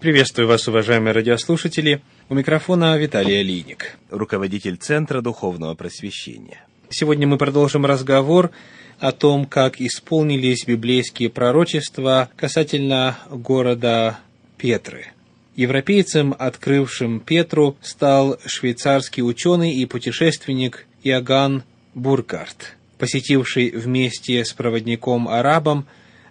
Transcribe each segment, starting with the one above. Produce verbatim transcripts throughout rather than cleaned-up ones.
Приветствую вас, уважаемые радиослушатели. У микрофона Виталий Алиник, руководитель Центра Духовного Просвещения. Сегодня мы продолжим разговор о том, как исполнились библейские пророчества касательно города Петры. Европейцем, открывшим Петру, стал швейцарский ученый и путешественник Иоганн Буркарт, посетивший вместе с проводником-арабом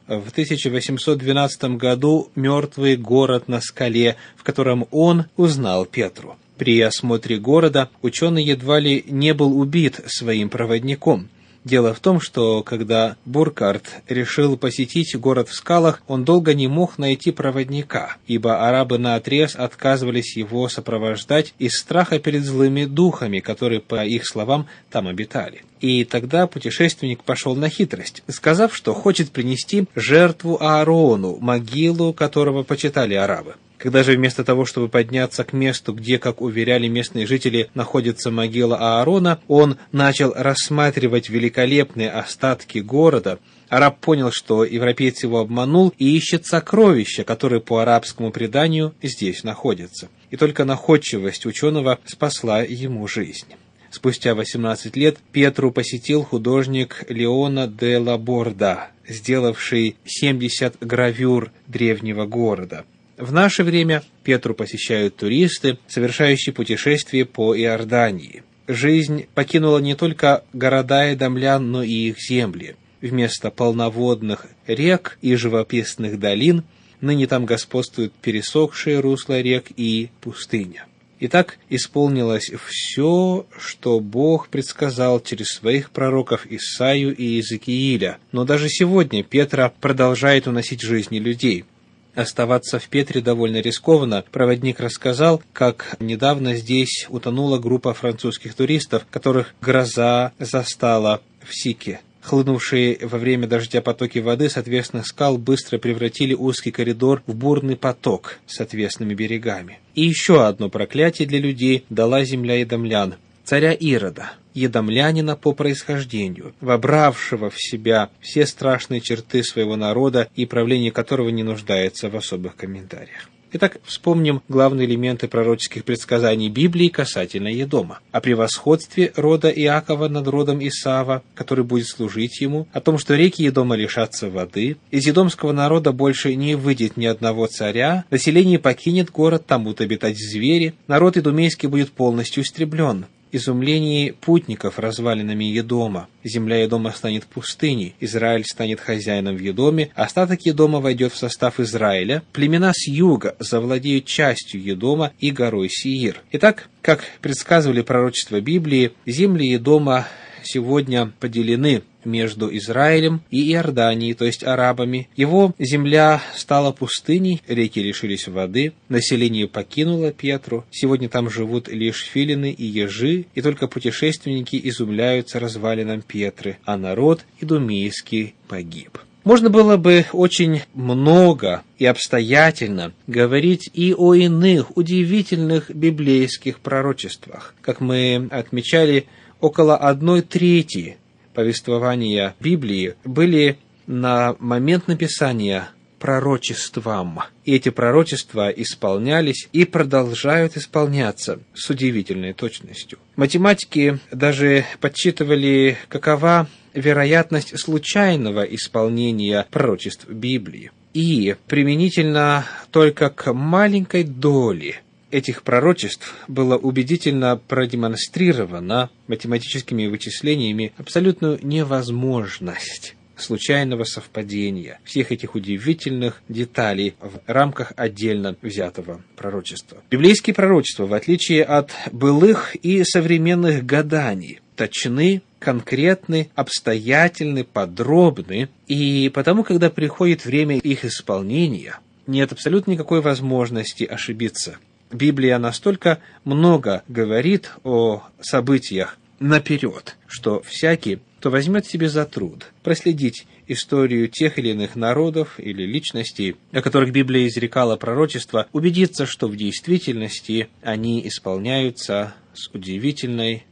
в тысяча восемьсот двенадцатом году мертвый город на скале, в котором он узнал Петру. При осмотре города ученый едва ли не был убит своим проводником. Дело в том, что когда Буркарт решил посетить город в скалах, он долго не мог найти проводника, ибо арабы наотрез отказывались его сопровождать из страха перед злыми духами, которые, по их словам, там обитали. И тогда путешественник пошел на хитрость, сказав, что хочет принести жертву Аарону, могилу которого почитали арабы. Когда же вместо того, чтобы подняться к месту, где, как уверяли местные жители, находится могила Аарона, он начал рассматривать великолепные остатки города, араб понял, что европеец его обманул и ищет сокровища, которые по арабскому преданию здесь находятся. И только находчивость ученого спасла ему жизнь. Спустя восемнадцать лет Петру посетил художник Леона де Лабордa, сделавший семьдесят гравюр древнего города. В наше время Петру посещают туристы, совершающие путешествия по Иордании. Жизнь покинула не только города и домлян, но и их земли. Вместо полноводных рек и живописных долин ныне там господствуют пересохшие русла рек и пустыня. Итак, исполнилось все, что Бог предсказал через своих пророков Исаию и Иезекииля. Но даже сегодня Петра продолжает уносить жизни людей. Оставаться в Петре довольно рискованно. Проводник рассказал, как недавно здесь утонула группа французских туристов, которых гроза застала в Сике. Хлынувшие во время дождя потоки воды с отвесных скал быстро превратили узкий коридор в бурный поток с отвесными берегами. И еще одно проклятие для людей дала земля едомлян, царя Ирода, едомлянина по происхождению, вобравшего в себя все страшные черты своего народа и правление которого не нуждается в особых комментариях. Итак, вспомним главные элементы пророческих предсказаний Библии касательно Едома. О превосходстве рода Иакова над родом Исава, который будет служить ему, о том, что реки Едома лишатся воды, из едомского народа больше не выйдет ни одного царя, население покинет город, там будут обитать звери, народ идумейский будет полностью истреблен. Изумление путников развалинами Едома. Земля Едома станет пустыней, Израиль станет хозяином в Едоме, остаток Едома войдет в состав Израиля, племена с юга завладеют частью Едома и горой Сеир. Итак, как предсказывали пророчества Библии, земли Едома сегодня поделены между Израилем и Иорданией, то есть арабами. Его земля стала пустыней, реки лишились воды, население покинуло Петру. Сегодня там живут лишь филины и ежи, и только путешественники изумляются развалинам Петры, а народ идумейский погиб. Можно было бы очень много и обстоятельно говорить и о иных удивительных библейских пророчествах. Как мы отмечали, около одной трети повествования Библии были на момент написания пророчеством. И эти пророчества исполнялись и продолжают исполняться с удивительной точностью. Математики даже подсчитывали, какова вероятность случайного исполнения пророчеств Библии. И применительно только к маленькой доле этих пророчеств было убедительно продемонстрировано математическими вычислениями абсолютную невозможность случайного совпадения всех этих удивительных деталей в рамках отдельно взятого пророчества. Библейские пророчества, в отличие от былых и современных гаданий, точны, конкретны, обстоятельны, подробны, и потому, когда приходит время их исполнения, нет абсолютно никакой возможности ошибиться. Библия настолько много говорит о событиях наперед, что всякий, кто возьмет себе за труд проследить историю тех или иных народов или личностей, о которых Библия изрекала пророчества, убедится, что в действительности они исполняются с удивительной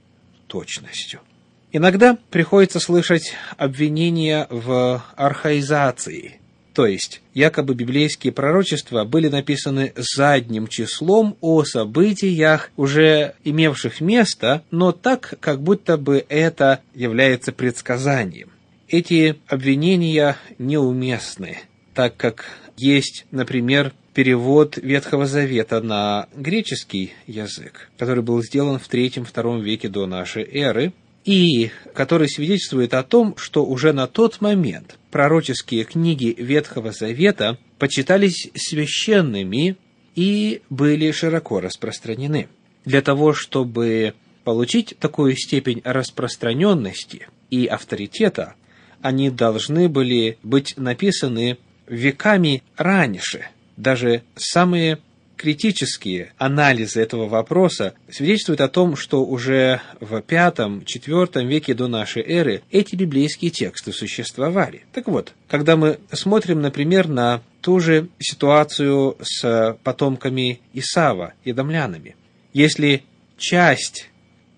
точностью. Иногда приходится слышать обвинения в архаизации, То есть, якобы библейские пророчества были написаны задним числом о событиях, уже имевших место, но так, как будто бы это является предсказанием. Эти обвинения неуместны, так как есть, например, перевод Ветхого Завета на греческий язык, который был сделан в третьем-втором веке до нашей эры, и который свидетельствует о том, что уже на тот момент пророческие книги Ветхого Завета почитались священными и были широко распространены. Для того, чтобы получить такую степень распространенности и авторитета, они должны были быть написаны веками раньше. Даже самые критические анализы этого вопроса свидетельствуют о том, что уже в пятом-четвёртом веке до нашей эры эти библейские тексты существовали. Так вот, когда мы смотрим, например, на ту же ситуацию с потомками Исава, едомлянами, если часть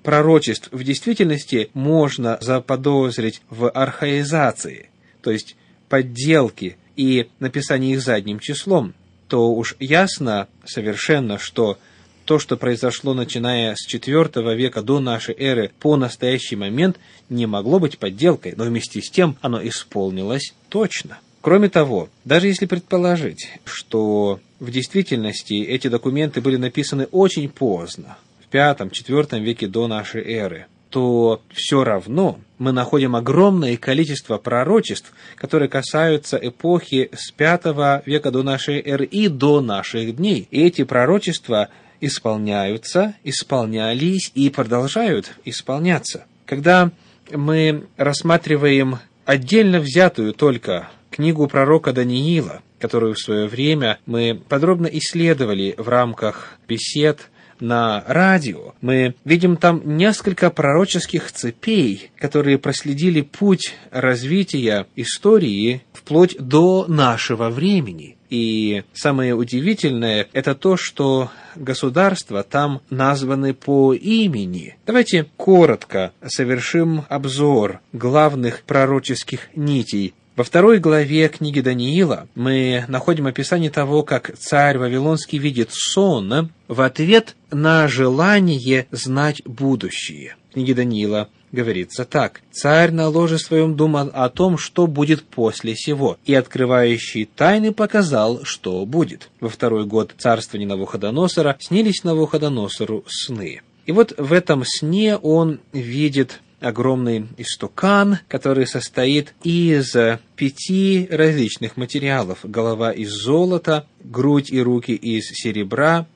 пророчеств в действительности можно заподозрить в архаизации, то есть подделке и написании их задним числом, то уж ясно совершенно, что то, что произошло, начиная с четвёртого века до нашей эры по настоящий момент, не могло быть подделкой, но вместе с тем оно исполнилось точно. Кроме того, даже если предположить, что в действительности эти документы были написаны очень поздно, в пятом-четвёртом веке до нашей эры, то все равно мы находим огромное количество пророчеств, которые касаются эпохи с пятого века до нашей эры и до наших дней. И эти пророчества исполняются, исполнялись и продолжают исполняться. Когда мы рассматриваем отдельно взятую только книгу пророка Даниила, которую в свое время мы подробно исследовали в рамках бесед на радио, мы видим там несколько пророческих цепей, которые проследили путь развития истории вплоть до нашего времени. И самое удивительное – это то, что государства там названы по имени. Давайте коротко совершим обзор главных пророческих нитей. Во второй главе книги Даниила мы находим описание того, как царь Вавилонский видит сон в ответ на желание знать будущее. В книге Даниила говорится так: «Царь на ложе своем думал о том, что будет после сего, и открывающий тайны показал, что будет». Во второй год царствования Навуходоносора снились Навуходоносору сны. И вот в этом сне он видит огромный истукан, который состоит из пяти различных материалов: голова из золота, грудь и руки из серебра,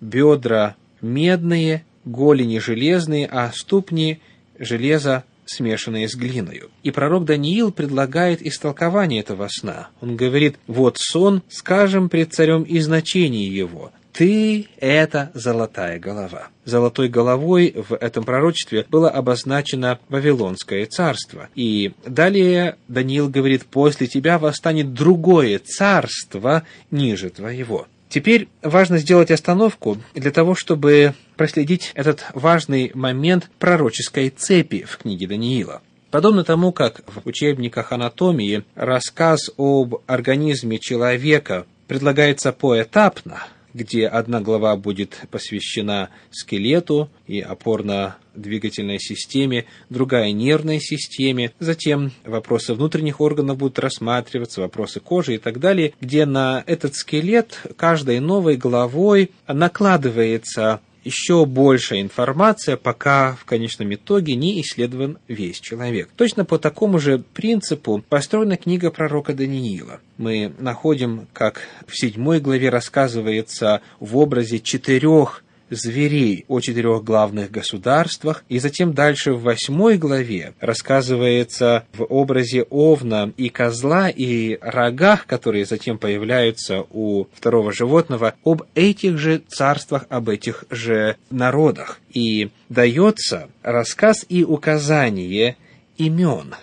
бедра медные, голени железные, а ступни железа, смешанные с глиною. И пророк Даниил предлагает истолкование этого сна. Он говорит: вот сон, скажем пред царем и значение его. «Ты – это золотая голова». Золотой головой в этом пророчестве было обозначено Вавилонское царство. И далее Даниил говорит: «После тебя восстанет другое царство ниже твоего». Теперь важно сделать остановку для того, чтобы проследить этот важный момент пророческой цепи в книге Даниила. Подобно тому, как в учебниках анатомии рассказ об организме человека предлагается поэтапно, где одна глава будет посвящена скелету и опорно-двигательной системе, другая – нервной системе, затем вопросы внутренних органов будут рассматриваться, вопросы кожи и так далее, где на этот скелет каждой новой главой накладывается еще больше информация, пока в конечном итоге не исследован весь человек. Точно по такому же принципу построена книга пророка Даниила. Мы находим, как в седьмой главе рассказывается в образе четырех зверей о четырех главных государствах, и затем дальше в восьмой главе рассказывается в образе овна и козла и рогах, которые затем появляются у второго животного, об этих же царствах, об этих же народах. И дается рассказ и указание имен.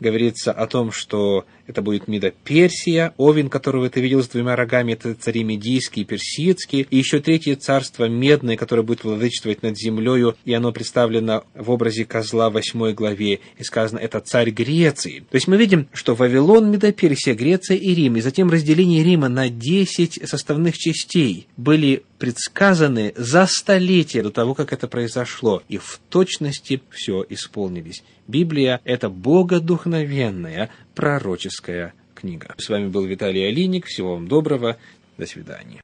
Говорится о том, что это будет Медоперсия, овен, которого ты видел с двумя рогами, это цари Медийский и Персидский, и еще третье царство медное, которое будет владычествовать над землею, и оно представлено в образе козла в восьмой главе, и сказано, это царь Греции. То есть мы видим, что Вавилон, Медоперсия, Греция и Рим, и затем разделение Рима на десять составных частей были предсказаны за столетия до того, как это произошло, и в точности все исполнились. Библия – это богодухновенная пророческая книга. С вами был Виталий Алиник. Всего вам доброго. До свидания.